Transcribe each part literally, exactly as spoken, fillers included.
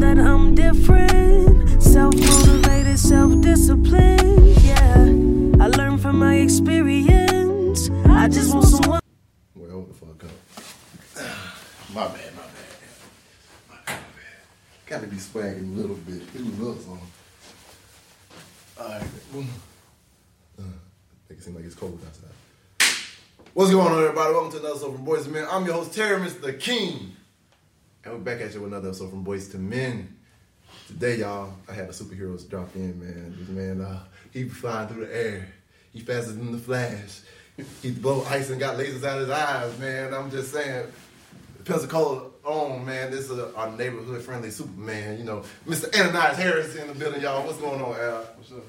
that I'm different. Self-motivated, self-disciplined. Yeah, I learned from my experience. I just want someone. Wait, hold the fuck up. My bad, my bad. My bad, my bad. Gotta be swagging a little bit. Give me a little song. Alright. Uh, make it seem like it's cold outside. What's going on, everybody? Welcome to another episode from Boys and Men. I'm your host, Teremis the King. And we're back at you with another episode from Boys to Men. Today, y'all, I had a superheroes drop in, man. This man, uh, he flying through the air. He faster than the Flash. He blow ice and got lasers out of his eyes, man. I'm just saying, Pensacola on, man. This is our neighborhood-friendly Superman. You know, Mister Ananias Harris in the building, y'all. What's going on, Al? What's up,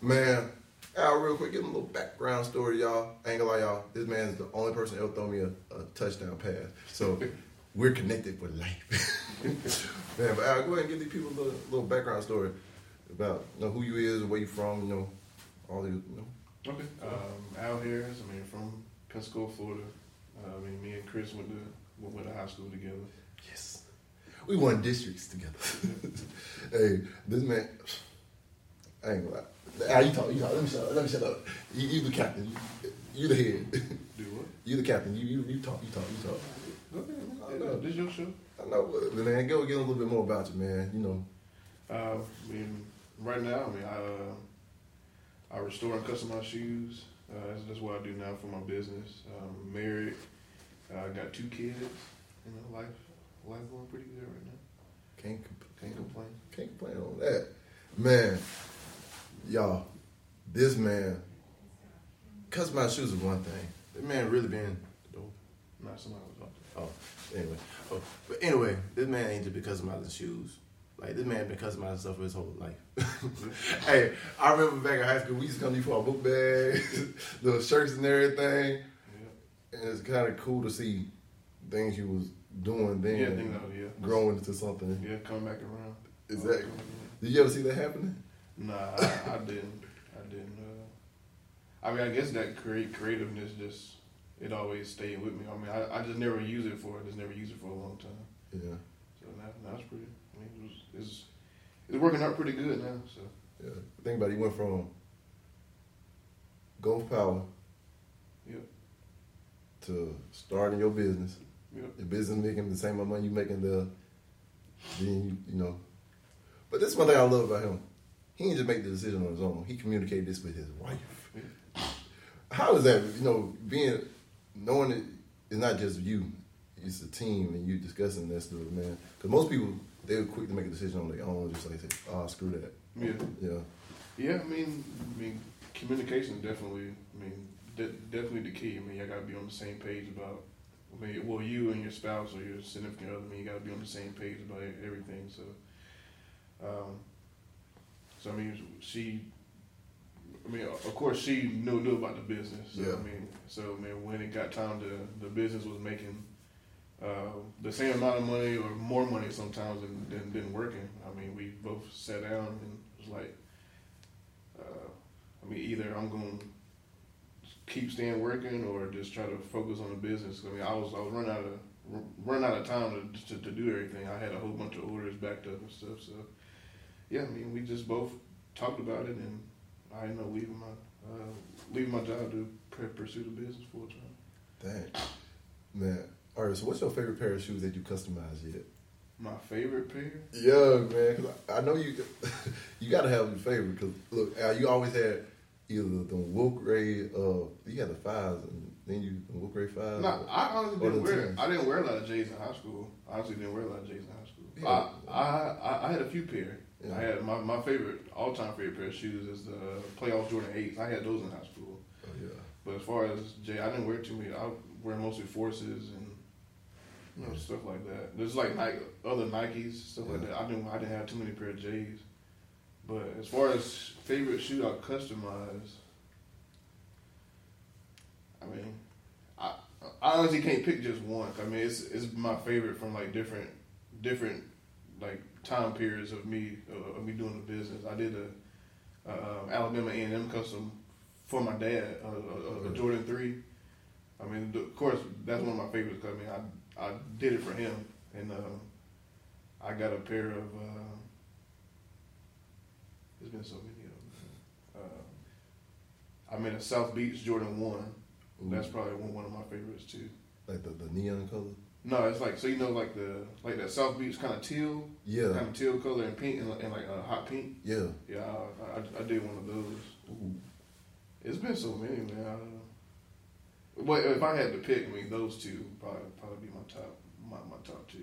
man? Man, Al, real quick, give him a little background story, y'all. I ain't gonna lie, y'all. This man is the only person that ever throw me a, a touchdown pass. So. We're connected for life. Man, but Al, go ahead and give these people a little, little background story about, you know, who you is, where you from, you know, all these, you know. Okay. Um, Al Harris, I mean, from Pensacola, Florida. Uh, I mean, me and Chris went to, went to high school together. Yes. We won districts together. Hey, this man, I ain't gonna lie. Al, you talk, you talk. Let me shut up. Let me shut up. You, you the captain. You, you the head. Do what? You the captain. You, you, you talk, you talk, you talk. Okay, I know. This is your show. I know, but man, go get a little bit more about you, man. You know. Uh, I mean, right now, I mean, I uh, I restore and customize shoes. Uh, that's, that's what I do now for my business. I'm married. I uh, got two kids. You know, life life going pretty good right now. Can't compl- can't complain. Can't complain on that, man. Y'all, this man, customize shoes is one thing. This man really been dope. Not somebody was up. Oh, anyway. Oh, but anyway, this man ain't just been customizing shoes. Like, this man been customizing stuff for his whole life. Hey, I remember back in high school, we used to come to you for our book bags, little shirts and everything. Yeah. And it's kind of cool to see things you was doing then, yeah, think that, yeah. growing into something. Yeah, come back around. Exactly. Come back around. Did you ever see that happening? Nah, I, I didn't. I didn't. Uh, I mean, I guess that create creativeness just... It always stayed with me. I mean, I, I just never used it for. I just never used it for a long time. Yeah. So now, now it's pretty. I mean, it was, it's it's working out pretty good now. So. Yeah. Think about it. You went from Gulf Power. Yep. To starting your business. Yep. Your business making the same amount of money you making the. Then you you know, but this is one thing I love about him. He didn't just make the decision on his own. He communicated this with his wife. Yeah. How is that? You know, being. Knowing that it's not just you, it's a team, and you discussing that stuff, man. Because most people, they're quick to make a decision on their own, just like, oh, screw that. Yeah. Yeah. Yeah, I mean, I mean, communication definitely, I mean, de- definitely the key. I mean, y'all got to be on the same page about, I mean, well, you and your spouse or your significant other, I mean, you got to be on the same page about everything. So, um, so I mean, she... I mean, of course, she knew knew about the business. So, yeah. I mean, so I mean, when it got time to, the business was making uh, the same amount of money or more money sometimes than, than than working. I mean, we both sat down and it was like, uh, I mean, either I'm gonna keep staying working or just try to focus on the business. I mean, I was I was running out of run out of time to, to to do everything. I had a whole bunch of orders backed up and stuff. So, yeah, I mean, we just both talked about it and. I ended up leaving my uh, leaving my job to pre- pursue the business full time. Dang, man! All right, so what's your favorite pair of shoes that you customized yet? My favorite pair? Yeah, man. Cause I, I know you. You gotta have your favorite because look, Al, you always had either the wool gray. Uh, you had the fives, and then you the wool gray fives. No, or, I honestly didn't wear. Tens. I didn't wear a lot of J's in high school. I honestly didn't wear a lot of J's in high school. Yeah. I, I I I had a few pairs. Yeah. I had my, my favorite, all-time favorite pair of shoes is the uh, playoff Jordan eights. I had those in high school. Oh, yeah. But as far as Jay, I didn't wear too many. I wear mostly forces and you know yeah. stuff like that. There's like Nike, other Nikes, stuff yeah. like that. I didn't I didn't have too many pair of J's. But as far as favorite shoe I customized, I mean, I, I honestly can't pick just one. I mean, it's it's my favorite from like different different like. time periods of me uh, of me doing the business. I did a uh, Alabama A and M custom for my dad, a, a, a Jordan three. I mean, of course, that's one of my favorites because I mean, I, I did it for him, and uh, I got a pair of, uh, there's been so many of them. Uh, I'm in a South Beach Jordan one. Ooh. That's probably one of my favorites too. Like the, the neon color? No, it's like, so you know, like the like that South Beach kind of teal, yeah, kind of teal color and pink and, and like a hot pink. Yeah, yeah, I, I, I did one of those. Ooh. It's been so many, man. I don't know. But if I had to pick, I mean, those two would probably probably be my top, my, my top two.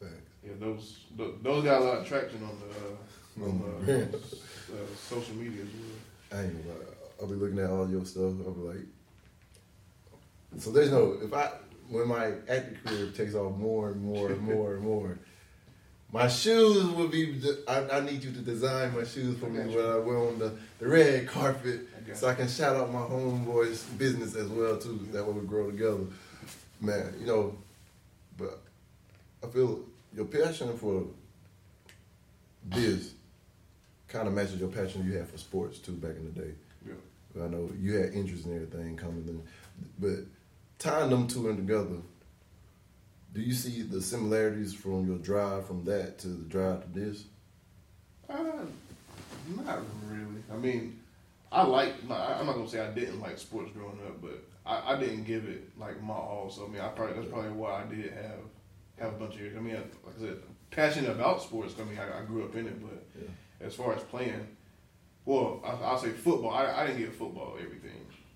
Thanks. Yeah, those those got a lot of traction on the uh, on the, uh, uh, social media as well. I ain't gonna lie. I'll be looking at all your stuff. I'll be like, so there's no if I. When my acting career takes off more and more and more and more, my shoes will be, I, I need you to design my shoes for me when I wear on the, the red carpet, okay, so I can shout out my homeboy's business as well too, that way we grow together. Man, you know, but I feel your passion for this kind of matches your passion you had for sports too back in the day. Yeah. I know you had interest in everything coming in, but tying them two in together, do you see the similarities from your drive from that to the drive to this? Uh, not really. I mean, I like, I'm not going to say I didn't like sports growing up, but I, I didn't give it like my all. So, I mean, I probably, that's probably why I did have have a bunch of years. I mean, like I said, passionate about sports, I mean, I, I grew up in it, but yeah, as far as playing, well, I, I'll say football. I, I didn't get football everything.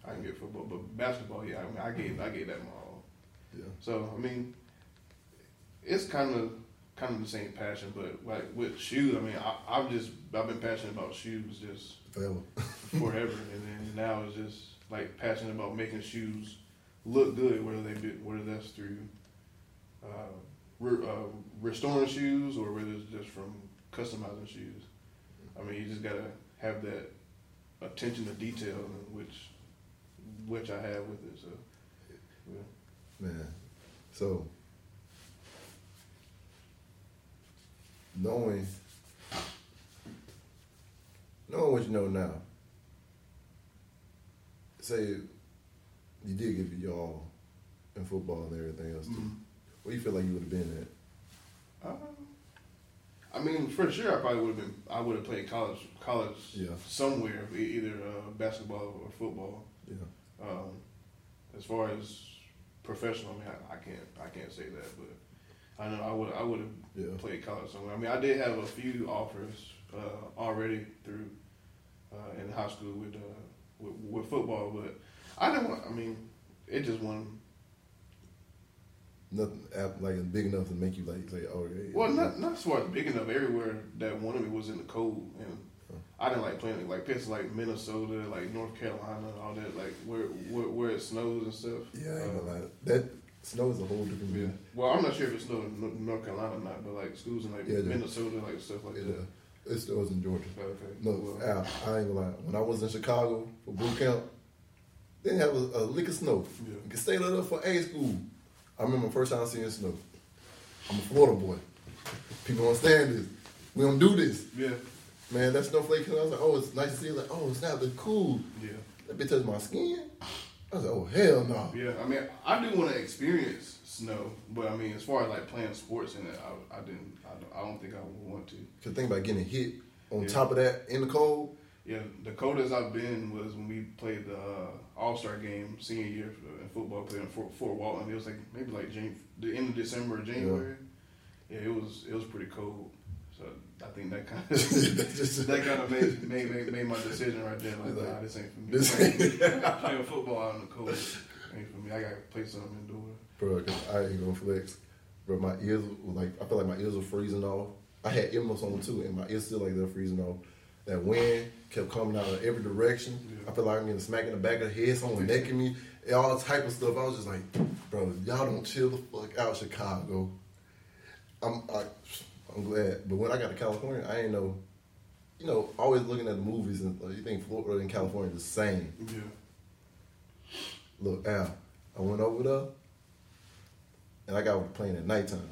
I can get football, but basketball, yeah, I mean, I gave, I gave that my all. Yeah. So I mean, it's kind of, kind of the same passion, but like with shoes, I mean, I, I've just, I've been passionate about shoes just forever, forever, and then now it's just like passionate about making shoes look good, whether they, be, whether that's through uh, re- uh, restoring shoes or whether it's just from customizing shoes. I mean, you just gotta have that attention to detail, which. Which I have with it, so yeah. Man, so knowing, knowing what you know now, say you did give it your all in football and everything else too. Mm-hmm. Where do you feel like you would have been at? Um, I mean, for sure, I probably would have been. I would have played college, college yeah. somewhere, either uh, basketball or football. Yeah. Um, as far as professional, I mean, I, I can't, I can't say that, but I know I would, I would have yeah. played college somewhere. I mean, I did have a few offers uh, already through uh, in high school with, uh, with with football, but I didn't want. I mean, it just wasn't nothing like big enough to make you like say, oh yeah. Well, not not as far as big enough. Everywhere that one of me was in the cold and. I didn't like playing like places like Minnesota, like North Carolina, all that, like where where, where it snows and stuff. Yeah, I ain't gonna lie. That snow is a whole different yeah. thing. Well, I'm not sure if it snowed in North Carolina or not, but like schools in like yeah, Minnesota, like stuff like yeah. that. It snows in Georgia. Okay. No, well, Al, I ain't gonna lie. When I was in Chicago for boot camp, they didn't have a, a lick of snow. Yeah. You could stay lit up for A school. I remember first time seeing snow. I'm a Florida boy. People don't stand this. We don't do this. Yeah. Man, that snowflake, I was like, oh, it's nice to see it. Like, oh, it's not the cool. Yeah. That bitch touched my skin. I was like, oh, hell no. Yeah, I mean, I do want to experience snow, but I mean, as far as like playing sports in it, I, I didn't, I don't, I don't think I would want to. Because think about getting hit on yeah. top of that in the cold. Yeah, the coldest I've been was when we played the uh, All-Star game senior year in football, playing Fort, Fort Walton. It was like maybe like Jane, the end of December or January. Yeah, yeah it was it was pretty cold. So I think that kind of that kind of made, made, made, made my decision right there. Like, nah, this ain't for me. This ain't I'm playing football out in the cold. Ain't for me. I gotta play something indoor. Bro, cause I ain't gonna flex. But my ears were like I felt like my ears were freezing off. I had earmuffs on too, and my ears still like they're freezing off. That wind kept coming out of every direction. Yeah. I feel like I'm getting smacked in the back of the head, someone necking me, and all type of stuff. I was just like, bro, y'all don't chill the fuck out, Chicago. I'm. I, I'm glad, but when I got to California, I ain't know, you know, always looking at the movies and uh, you think Florida and California are the same. Yeah. Look, Al, I went over there and I got playing at nighttime.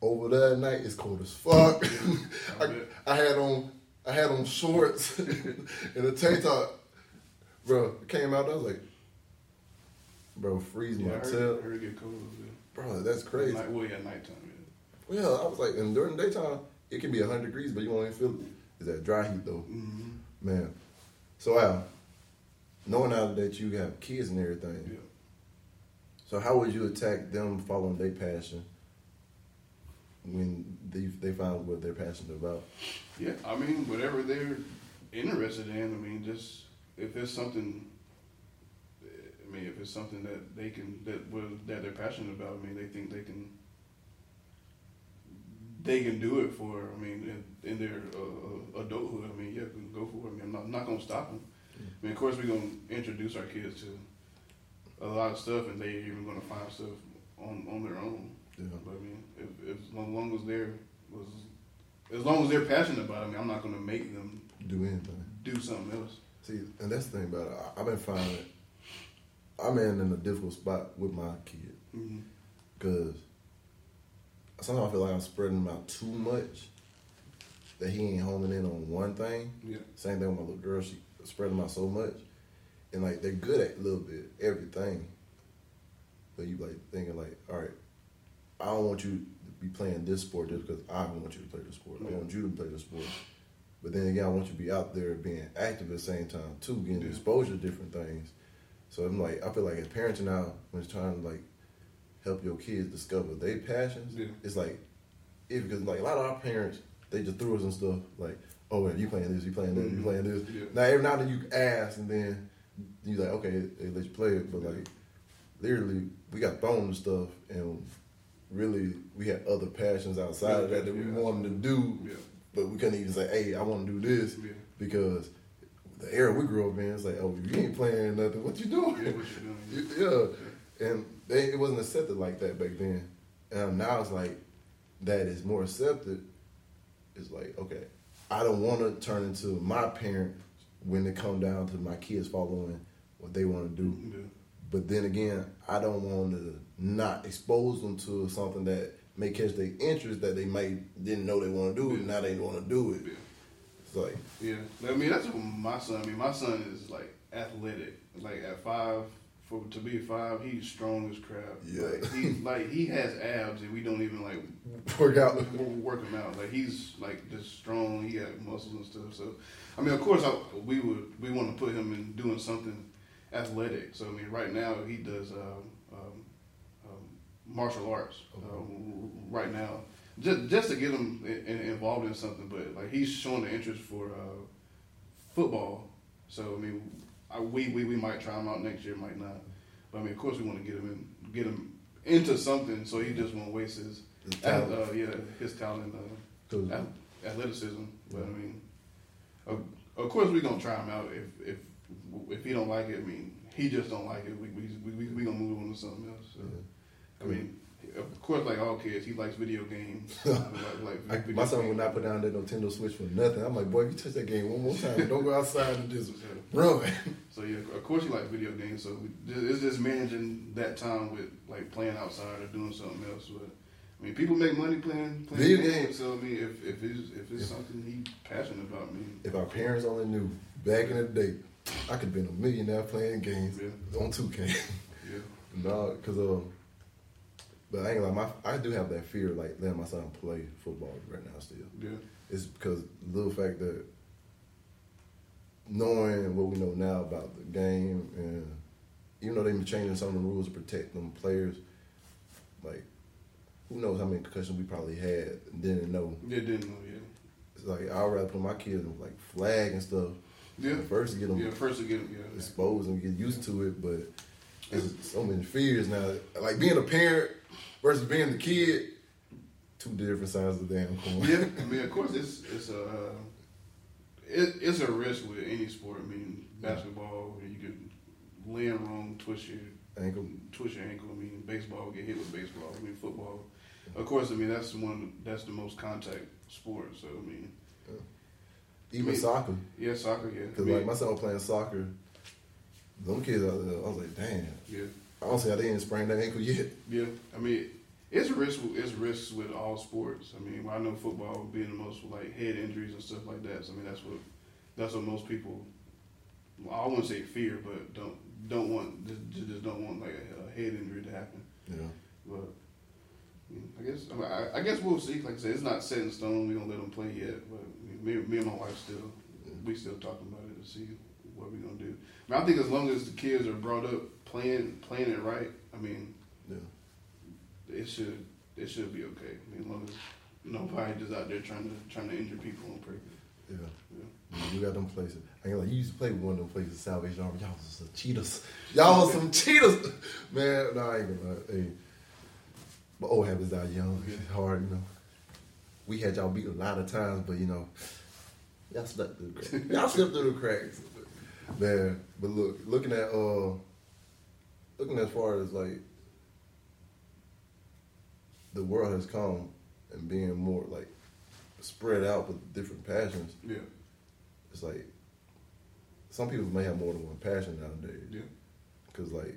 Over there at night, it's cold as fuck. I, I had on, I had on shorts and a tank top. Bro, it came out. I was like, bro, freeze yeah, my tail. Bro, that's crazy. Like, well, yeah, nighttime. Well, yeah, I was like, and during the daytime, it can be one hundred degrees, but you won't even feel it. It's that dry heat, though. Mm-hmm. Man. So, Al, knowing now that you have kids and everything, yeah. so how would you attack them following their passion when they they find what their passion's about? Yeah, I mean, whatever they're interested in, I mean, just if it's something, I mean, if it's something that they can, that that they're passionate about, I mean, they think they can, they can do it for, I mean, in, in their uh, adulthood, I mean, yeah, go for it. I mean, I'm not, not going to stop them. Yeah. I mean, of course, we're going to introduce our kids to a lot of stuff, and they're even going to find stuff on, on their own. Yeah. But I mean, if, if, as long as they're, was, as long as they're passionate about it, I mean, I'm not going to make them do anything, do something else. See, and that's the thing about it. I, I've been finding it. I'm in, in a difficult spot with my kid, because mm-hmm. sometimes I feel like I'm spreading him out too much, that he ain't honing in on one thing. Yeah. Same thing with my little girl. She spreading him out so much, and like they're good at a little bit everything, but you like thinking like, all right, I don't want you to be playing this sport just because I want you to play this sport. Yeah. I want you to play this sport, but then again, I want you to be out there being active at the same time too, getting yeah. exposure to different things. So I'm like, I feel like as parenting now, when it's trying to like help your kids discover their passions, yeah. it's like, it, because like a lot of our parents, they just threw us and stuff like, oh, well, you playing this, you playing this, mm-hmm. you playing this. Yeah. Now every now and then you ask, and then you like, okay, they let you play it, but yeah. like literally we got thrown and stuff, and really we had other passions outside yeah. of that that we yeah. wanted to do, yeah. but we couldn't even say, hey, I want to do this yeah. because. The era we grew up in, it's like, oh, you ain't playing nothing. What you doing? Yeah, what you doing? yeah. yeah. And they, it wasn't accepted like that back then. And now it's like, that is more accepted. It's like, okay, I don't want to turn into my parent when it comes down to my kids following what they want to do. Yeah. But then again, I don't want to not expose them to something that may catch their interest that they might didn't know they want to do, yeah. and now they want to do it. Yeah. Like, yeah, I mean, that's what my son, I mean, my son is like athletic, like at five, for to be five, he's strong as crap. Yeah. Like, he, like, he has abs and we don't even like work out, work him out. Like, he's like just strong, he got muscles and stuff. So, I mean, of course, I, we would, we want to put him in doing something athletic. So, I mean, right now he does um, um, um, martial arts okay. um, right now. Just just to get him in, in, involved in something, but like he's showing the interest for uh, football. So I mean, I, we, we we might try him out next year, might not. But I mean, of course, we want to get him in, get him into something, so he just won't waste his, his talent. Uh, yeah, his talent, uh, ath- athleticism. Yeah. But I mean, of, of course, we gonna try him out. If if if he don't like it, I mean, he just don't like it. We we we, we gonna move on to something else. So, yeah. I mean. Of course, like all kids, he likes video games. I like, like video my son games. Would not put down that Nintendo Switch for nothing. I'm like, boy, if you touch that game one more time, don't go outside and just run. So yeah, of course he likes video games. So we, it's just managing that time with like playing outside or doing something else. But I mean, people make money playing playing video games. games. So I mean, if if it's if it's if, something he's passionate about, I mean, if our parents only knew back in the day, I could have been a millionaire playing games yeah. on two K. Yeah. No, because um. But I ain't like my I do have that fear like letting my son play football right now still. Yeah. It's because the little fact that knowing what we know now about the game, and even though they've been changing some of the rules to protect them players, like who knows how many concussions we probably had and didn't know. They didn't know, yeah. It's like I'd rather put my kids in like flag and stuff. Yeah. And first to get them yeah, first to get them yeah, exposed yeah. and get used to it, but there's so many fears now. Like being a parent versus being the kid, two different sides of the damn coin. Yeah, I mean, of course, it's it's a uh, it, it's a risk with any sport. I mean, basketball, you can land wrong, twist your ankle, twist your ankle. I mean, baseball, get hit with baseball. I mean, football, of course. I mean, that's one that's the most contact sport. So I mean, yeah. even I mean, soccer. Yeah, soccer. Yeah, because I mean, like my son was playing soccer. Them kids out there, I was like, damn. Yeah. I don't see how they didn't sprain that ankle yet. Yeah, I mean, it's risk. It's risks with all sports. I mean, I know football being the most like head injuries and stuff like that. So I mean, that's what that's what most people. Well, I wouldn't say fear, but don't don't want just, just don't want like a, a head injury to happen. Yeah. But I guess I, mean, I, I guess we'll see. Like I said, it's not set in stone. We don't let them play yet. But me, me and my wife still, we still talking about it to see what we're gonna do. I mean, I think as long as the kids are brought up playing playing it right, I mean, yeah, it should it should be okay. I mean, as long as nobody is out there trying to trying to injure people on purpose. Yeah, yeah. You got them places. I mean, like, you used to play with one of them places, Salvation Army. Y'all was some cheaters. Y'all was some cheaters, man. Nah, I ain't gonna. Hey. But old habits out young. It's hard, you know. We had y'all beat a lot of times, but, you know, y'all slept through the cracks. Y'all slept through the cracks. Man, but look, looking at, uh, looking as far as, like, the world has come and being more, like, spread out with different passions. Yeah. It's like, some people may have more than one passion nowadays. Yeah. Because, like,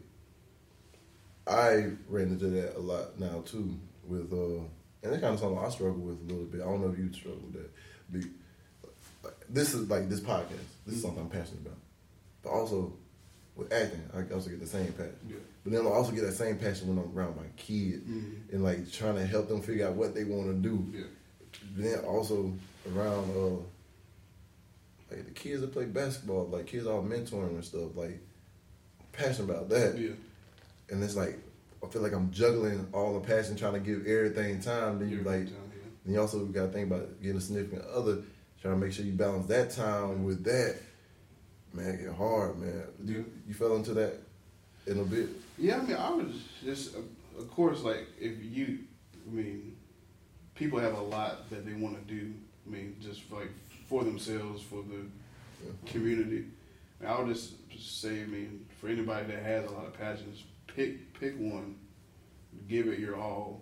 I ran into that a lot now too with, uh, and it's kind of something I struggle with a little bit. I don't know if you struggle with that. Be, like, this is like this podcast. This is something I'm passionate about. But also with acting, I also get the same passion. Yeah. But then I also get that same passion when I'm around my kid mm-hmm. and like trying to help them figure out what they want to do. Yeah. Then also around uh, like the kids that play basketball, like kids all mentoring and stuff. Like passionate about that. Yeah. And it's like, I feel like I'm juggling all the passion, trying to give everything time. Then you like, time, yeah. Then you also got to think about getting a significant other, trying to make sure you balance that time with that. Man, it get hard, man. Yeah. You, you fell into that in a bit. Yeah, I mean, I was just, of course, like, if you, I mean, people have a lot that they want to do. I mean, just like for themselves, for the yeah. community. I mean, I would just say, I mean, for anybody that has a lot of passions, Pick pick one, give it your all,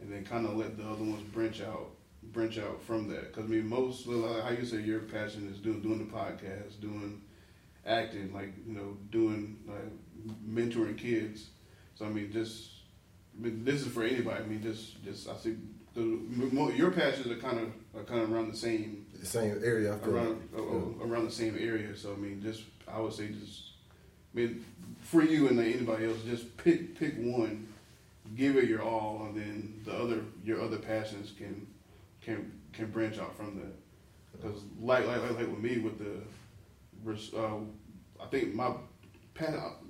and then kind of let the other ones branch out, branch out from that. Because I mean, most like how you say your passion is doing doing the podcast, doing acting, like you know, doing like mentoring kids. So I mean, just I mean, this is for anybody. I mean, just just I see the, your passions are kind of are kind of around the same the same area. I feel around like. uh, yeah. around the same area. So I mean, just I would say just. I mean, for you and anybody else, just pick pick one, give it your all, and then the other your other passions can can can branch out from that. Because like like like with me with the, uh, I think my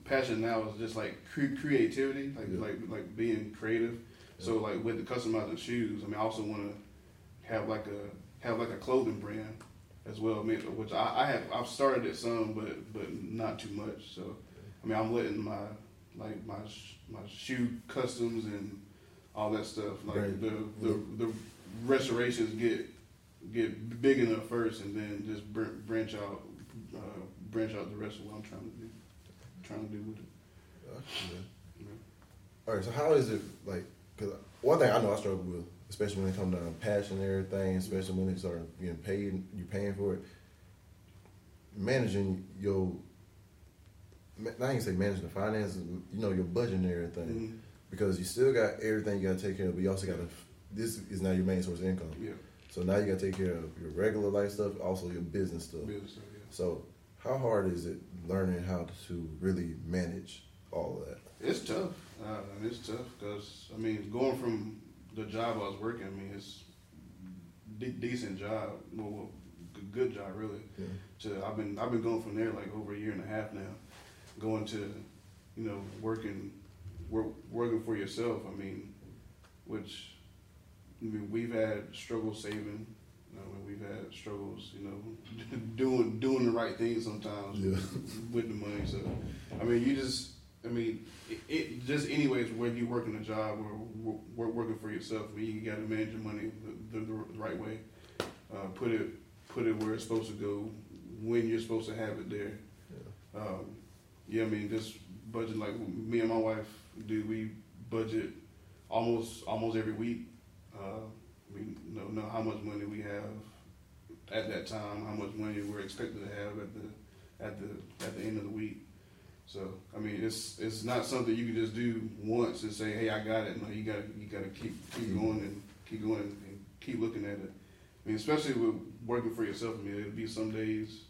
passion now is just like creativity, like yeah. like like being creative. Yeah. So like with the customizing shoes, I mean, I also want to have like a have like a clothing brand. As well, which I, I have, I've started it some, but but not too much. So, I mean, I'm letting my like my sh- my shoe customs and all that stuff, like right. the, the the restorations get get big enough first, and then just branch out uh, branch out the rest of what I'm trying to do, trying to do with it. Okay. Yeah. All right. So how is it like? Because one thing I know I struggle with. Especially when it comes down to passion and everything, especially when it's are getting paid, you're paying for it. Managing your, I ain't say managing the finances, you know, your budget and everything, mm-hmm. because you still got everything you got to take care of, but you also got to. This is now your main source of income. Yeah. So now you got to take care of your regular life stuff, also your business stuff. Business stuff, yeah. So how hard is it learning how to really manage all of that? It's tough. Uh, it's tough because I mean, going from the job I was working, I mean, it's de- decent job, well, well g- good job really. Yeah. To I've been I've been going from there like over a year and a half now, going to, you know, working, work, working for yourself. I mean, which I mean, we've had struggles saving, you know, we've had struggles, you know, doing doing the right thing sometimes yeah. with the money. So I mean, you just. I mean, it, it just anyways, whether you're working a job or, or, or working for yourself, I mean, you got to manage your money the, the, the right way. Uh, put it put it where it's supposed to go, when you're supposed to have it there. Yeah, um, yeah I mean, just budget like me and my wife do. We budget almost almost every week. Uh, we know, know how much money we have at that time, how much money we're expected to have at the at the at the end of the week. So I mean, it's it's not something you can just do once and say, "Hey, I got it." No, you gotta you gotta keep keep going and keep going and keep looking at it. I mean, especially with working for yourself. I mean, it'll be some days,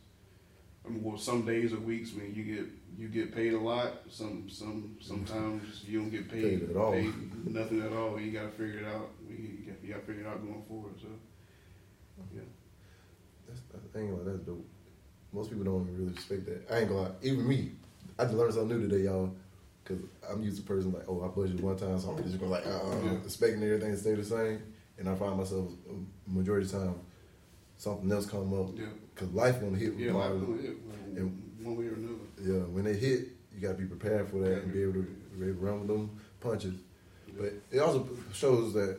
I mean, well, some days or weeks when you get you get paid a lot. Some some sometimes you don't get paid, paid at all, paid nothing at all. You got to figure it out. You got you got to figure it out going forward. So yeah, that's I ain't gonna lie, that's dope. Most people don't even really respect that. I ain't gonna lie, even me. I just learned something new today, y'all. Cause I'm used to person like, oh, I budgeted one time, so I'm just gonna like uh, yeah. expecting everything to stay the same, and I find myself a majority of the time something else come up. Yeah. Cause life gonna hit. Yeah, life gonna hit. And one way or another. Yeah, when they hit, you gotta be prepared for that yeah. and be able to run with them punches. Yeah. But it also shows that,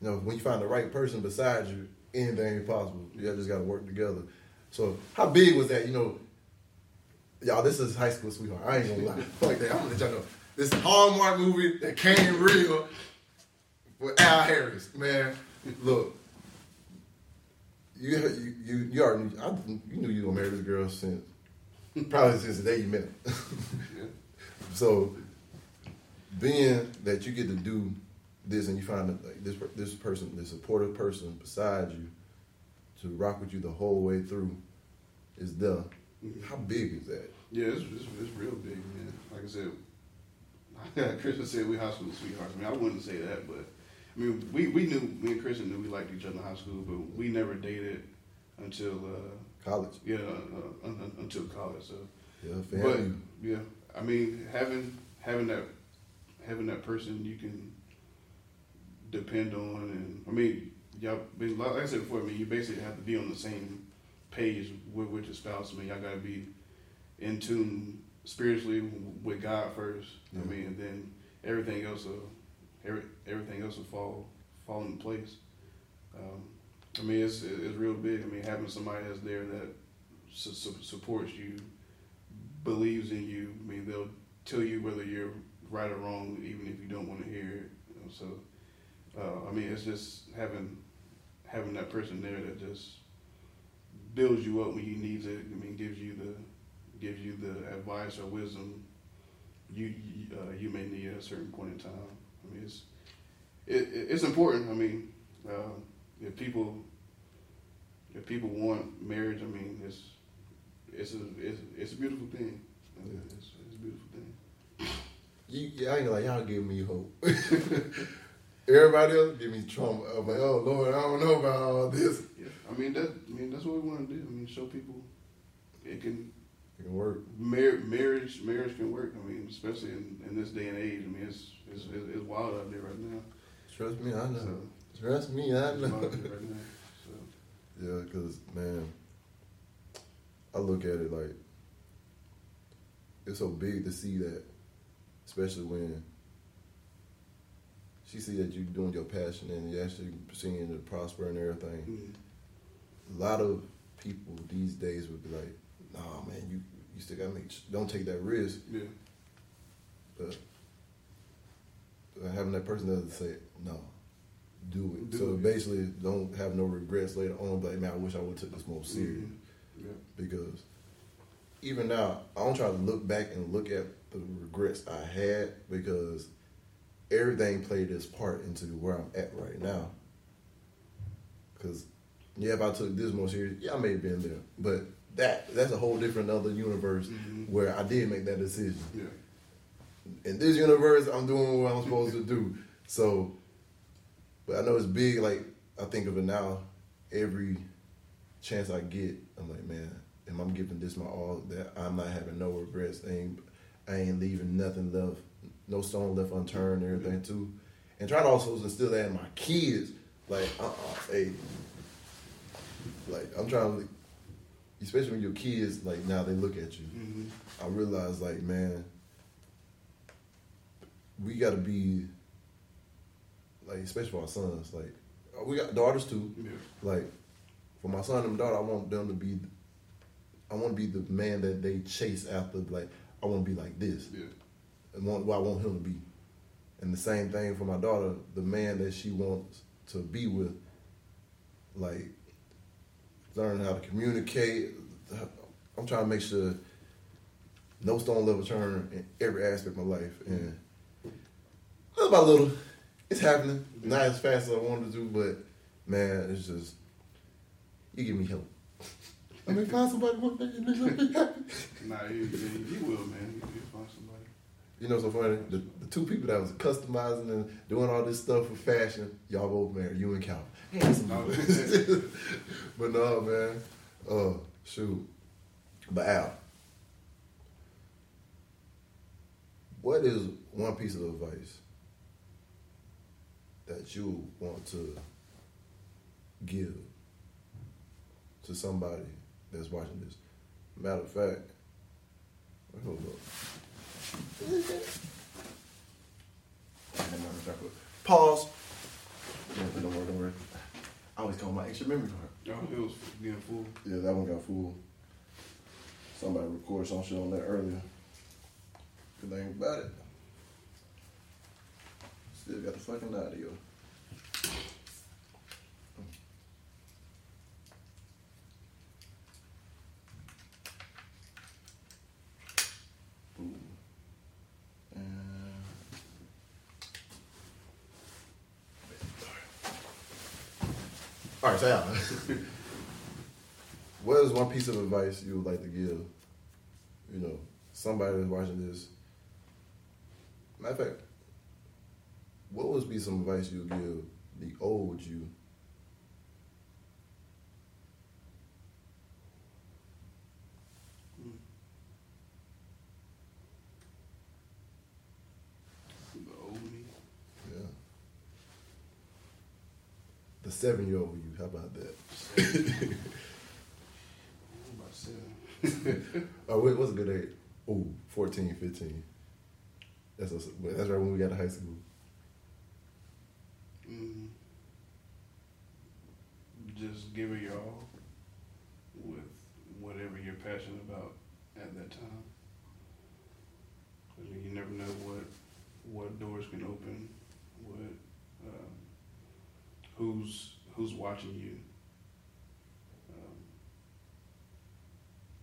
you know, when you find the right person beside you, anything is possible. You just gotta work together. So how big was that? You know, y'all, this is High School Sweetheart. I ain't gonna lie. Like that, I'm gonna let y'all know. This Hallmark movie that came real with Al Harris, man. Look, you you you, you already knew, I, you knew you were gonna marry this girl since probably since the day you met her. Yeah. So being that you get to do this and you find that, like, this this person, this supportive person beside you to rock with you the whole way through is the. How big is that? Yeah, it's, it's, it's real big, man. Like I said, Christian said we high school sweethearts. I mean, I wouldn't say that, but I mean, we, we knew, me and Christian knew we liked each other in high school, but we never dated until uh, college. Yeah, uh, un, un, until college. So yeah, family. But yeah, I mean, having having that having that person you can depend on, and I mean, y'all, like I said before, I mean, you basically have to be on the same page with, with your spouse. I mean, y'all gotta be in tune spiritually with God first. Yeah. I mean, and then everything else will every, everything else will fall fall into place. Um, I mean, it's it's real big. I mean, having somebody that's there that su- su- supports you, believes in you. I mean, they'll tell you whether you're right or wrong, even if you don't want to hear it. You know, so, uh, I mean, it's just having having that person there that just builds you up when you need it. I mean, gives you the gives you the advice or wisdom you uh, you may need at a certain point in time. I mean, it's it, it's important. I mean, uh, if people if people want marriage, I mean, it's it's a it's, it's a beautiful thing. I mean, it's, it's a beautiful thing. You, yeah, I ain't like y'all give me hope. Everybody else give me trauma. I'm like, oh Lord, I don't know about all this. Yeah. I mean that. I mean that's what we want to do. I mean, show people it can it can work. Mar- marriage, marriage can work. I mean, especially in, in this day and age. I mean, it's it's it's wild out there right now. Trust me, I know. So, Trust me, I know. It's wild out there right now, so. Yeah, because man, I look at it like it's so big to see that, especially when she see that you're doing your passion and you're actually seeing it prosper and everything. Mm-hmm. A lot of people these days would be like, nah, man, you, you still gotta make, don't take that risk. Yeah. But, but having that person that say, no, do it. Do so it. Basically, don't have no regrets later on, but man, I wish I would have took this more serious. Mm-hmm. Yeah. Because even now, I don't try to look back and look at the regrets I had because everything played its part into where I'm at right now. Because, yeah, if I took this more serious, yeah, I may have been there. But that that's a whole different other universe mm-hmm. where I did make that decision. Yeah. In this universe, I'm doing what I'm supposed to do. So, but I know it's big. Like, I think of it now, every chance I get, I'm like, man, am I giving this my all? That I'm not having no regrets. I ain't, I ain't leaving nothing left. No stone left unturned and everything too. And trying to also instill that in my kids. Like, uh-uh, hey. Like, I'm trying to, especially when your kids, like, now they look at you. Mm-hmm. I realize, like, man, we got to be, like, especially for our sons. Like, we got daughters too. Yeah. Like, for my son and my daughter, I want them to be, I want to be the man that they chase after. Like, I want to be like this. Yeah. And want, what I want him to be. And the same thing for my daughter, the man that she wants to be with, like, learn how to communicate. I'm trying to make sure no stone left unturned in every aspect of my life. And little by little, it's happening. Not as fast as I wanted to do, but man, it's just, you give me help. I mean, find somebody one day and make me happy. Nah, you, you will, man. You find somebody. You know what's so funny? The, the two people that was customizing and doing all this stuff for fashion, y'all both married, you and Calvin. Hey. But no, man. Oh, uh, shoot. But Al, what is one piece of advice that you want to give to somebody that's watching this? Matter of fact, hold up. Pause. Don't worry, don't worry. I always call my extra memory card. Oh, it was getting full. Yeah, that one got full. Somebody recorded some shit on that earlier. Good thing about it. Still got the fucking audio. All right, so yeah. What is one piece of advice you would like to give, you know, somebody that's watching this? Matter of fact, what would be some advice you would give the old you? The seven-year-old you, how about that? I'm about seven. Oh, wait, what's a good age? Oh, fourteen, fifteen. That's, what's, that's right when we got to high school. Mm. Just give it your all with whatever you're passionate about at that time. Because you never know what, what doors can open, what... Um, Who's who's watching you? Um,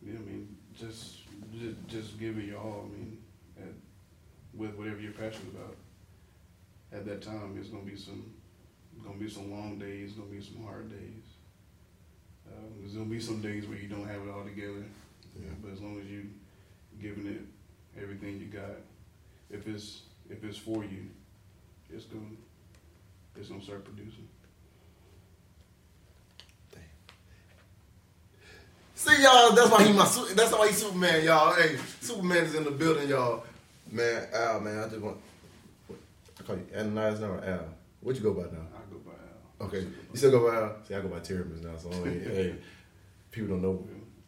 yeah, I mean, just, just just give it your all. I mean, at, with whatever you're passionate about. At that time, it's gonna be some, gonna be some long days, gonna be some hard days. Um, there's gonna be some days where you don't have it all together. Yeah. But as long as you giving it everything you got, if it's if it's for you, it's gonna it's gonna start producing. See y'all, that's why he my that's why he's Superman, y'all. Hey, Superman is in the building, y'all. Man, Al, man, I just want what, I call you Ananias now or Al? What you go by now? I go by Al. Okay, you still go by Al? See, I go by Teremis now, so only, hey, people don't know.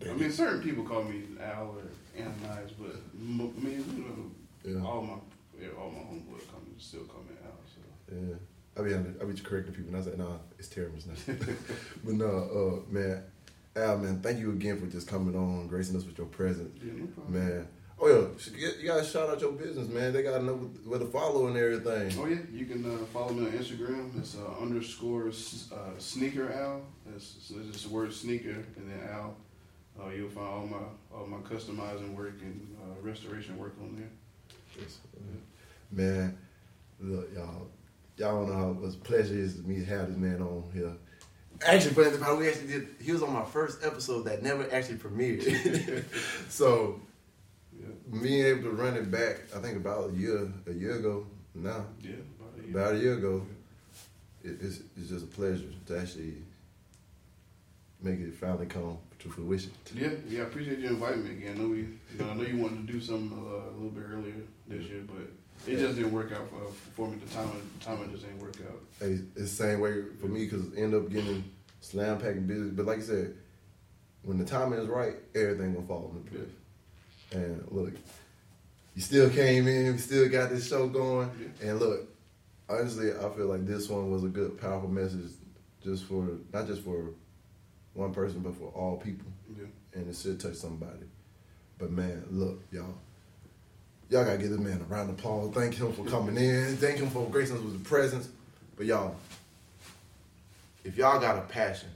I mean, certain people call me Al or Ananias, but man, you know, yeah. all my all my homeboys call me, still call me Al. So yeah, I be I be correcting people, and I was like, nah, it's Teremis now. But no, uh, man. Al, man, thank you again for just coming on, gracing us with your presence. Yeah, no problem. Man. Oh, yeah, you got to shout out your business, man. They got to know where to follow and everything. Oh, yeah, you can uh, follow me on Instagram. It's uh, underscore uh, sneaker Al. That's, so that's just the word sneaker, and then Al. Uh, you'll find all my all my customizing work and uh, restoration work on there. Yes. Yeah. Man, look, y'all, y'all know how much pleasure it is to me to have this man on here. Actually, but about we actually did. He was on my first episode that never actually premiered. So, yeah. Me able to run it back, I think about a year, a year ago now. Yeah, about a year, about a year ago. Yeah. It, it's, it's just a pleasure to actually make it finally come to fruition. Yeah, yeah. I appreciate you inviting me again. I know we, you know, I know you wanted to do something uh, a little bit earlier this year, but. It just didn't work out for, for me. The timing, the timing just didn't work out. Hey, it's the same way for me because I end up getting slam packing business. But like I said, when the timing is right, everything gonna fall into place. Yeah. And look, you still came in. We still got this show going. Yeah. And look, honestly, I feel like this one was a good, powerful message, just for not just for one person, but for all people. Yeah. And it should touch somebody. But man, look, y'all. Y'all gotta give this man a round of applause. Thank him for coming in. Thank him for gracing us with the presence. But y'all, if y'all got a passion,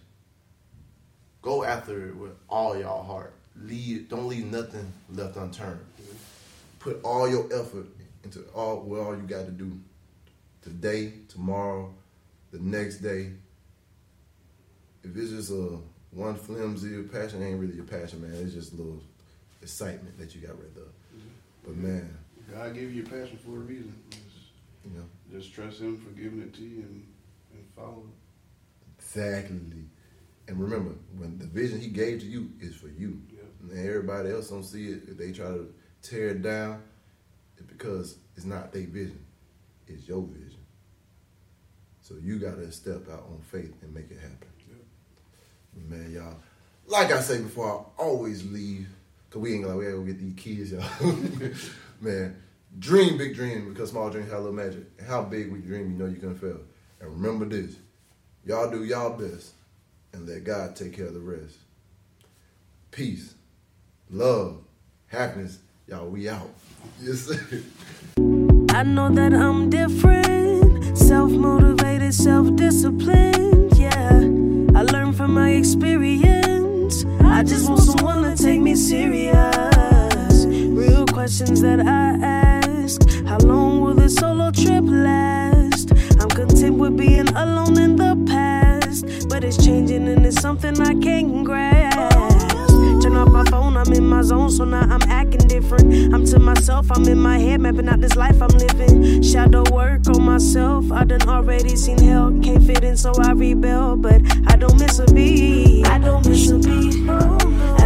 go after it with all y'all heart. Leave, don't leave nothing left unturned. Put all your effort into all what all you got to do. Today, tomorrow, the next day. If it's just a one flimsy passion ain't really your passion, man. It's just a little excitement that you got rid of. Mm-hmm. But man, God gave you your passion for a reason. Just, you know, just trust Him for giving it to you and, and follow it. Exactly. And remember, when the vision He gave to you is for you, yeah. and everybody else don't see it. If they try to tear it down, it's because it's not their vision; it's your vision. So you gotta step out on faith and make it happen. Yeah. Man, y'all, like I say before, I always leave, cause we ain't gonna, we ain't gonna get these kids, y'all. Man, dream big dream, because small dreams have a little magic. And how big we dream, you know you're gonna fail. And remember this, y'all do y'all best and let God take care of the rest. Peace, love, happiness, y'all, we out. Yes, sir. I know that I'm different, self-motivated, self-disciplined, yeah. I learned from my experience, I just want someone to take me serious. Real questions that I ask, how long will this solo trip last? I'm content with being alone in the past, but it's changing and it's something I can't grasp. Turn off my phone, I'm in my zone, so now I'm acting different. I'm to myself, I'm in my head, mapping out this life I'm living. Shadow work on myself, I done already seen hell. Can't fit in, so I rebel, but I don't miss a beat. I don't miss a beat.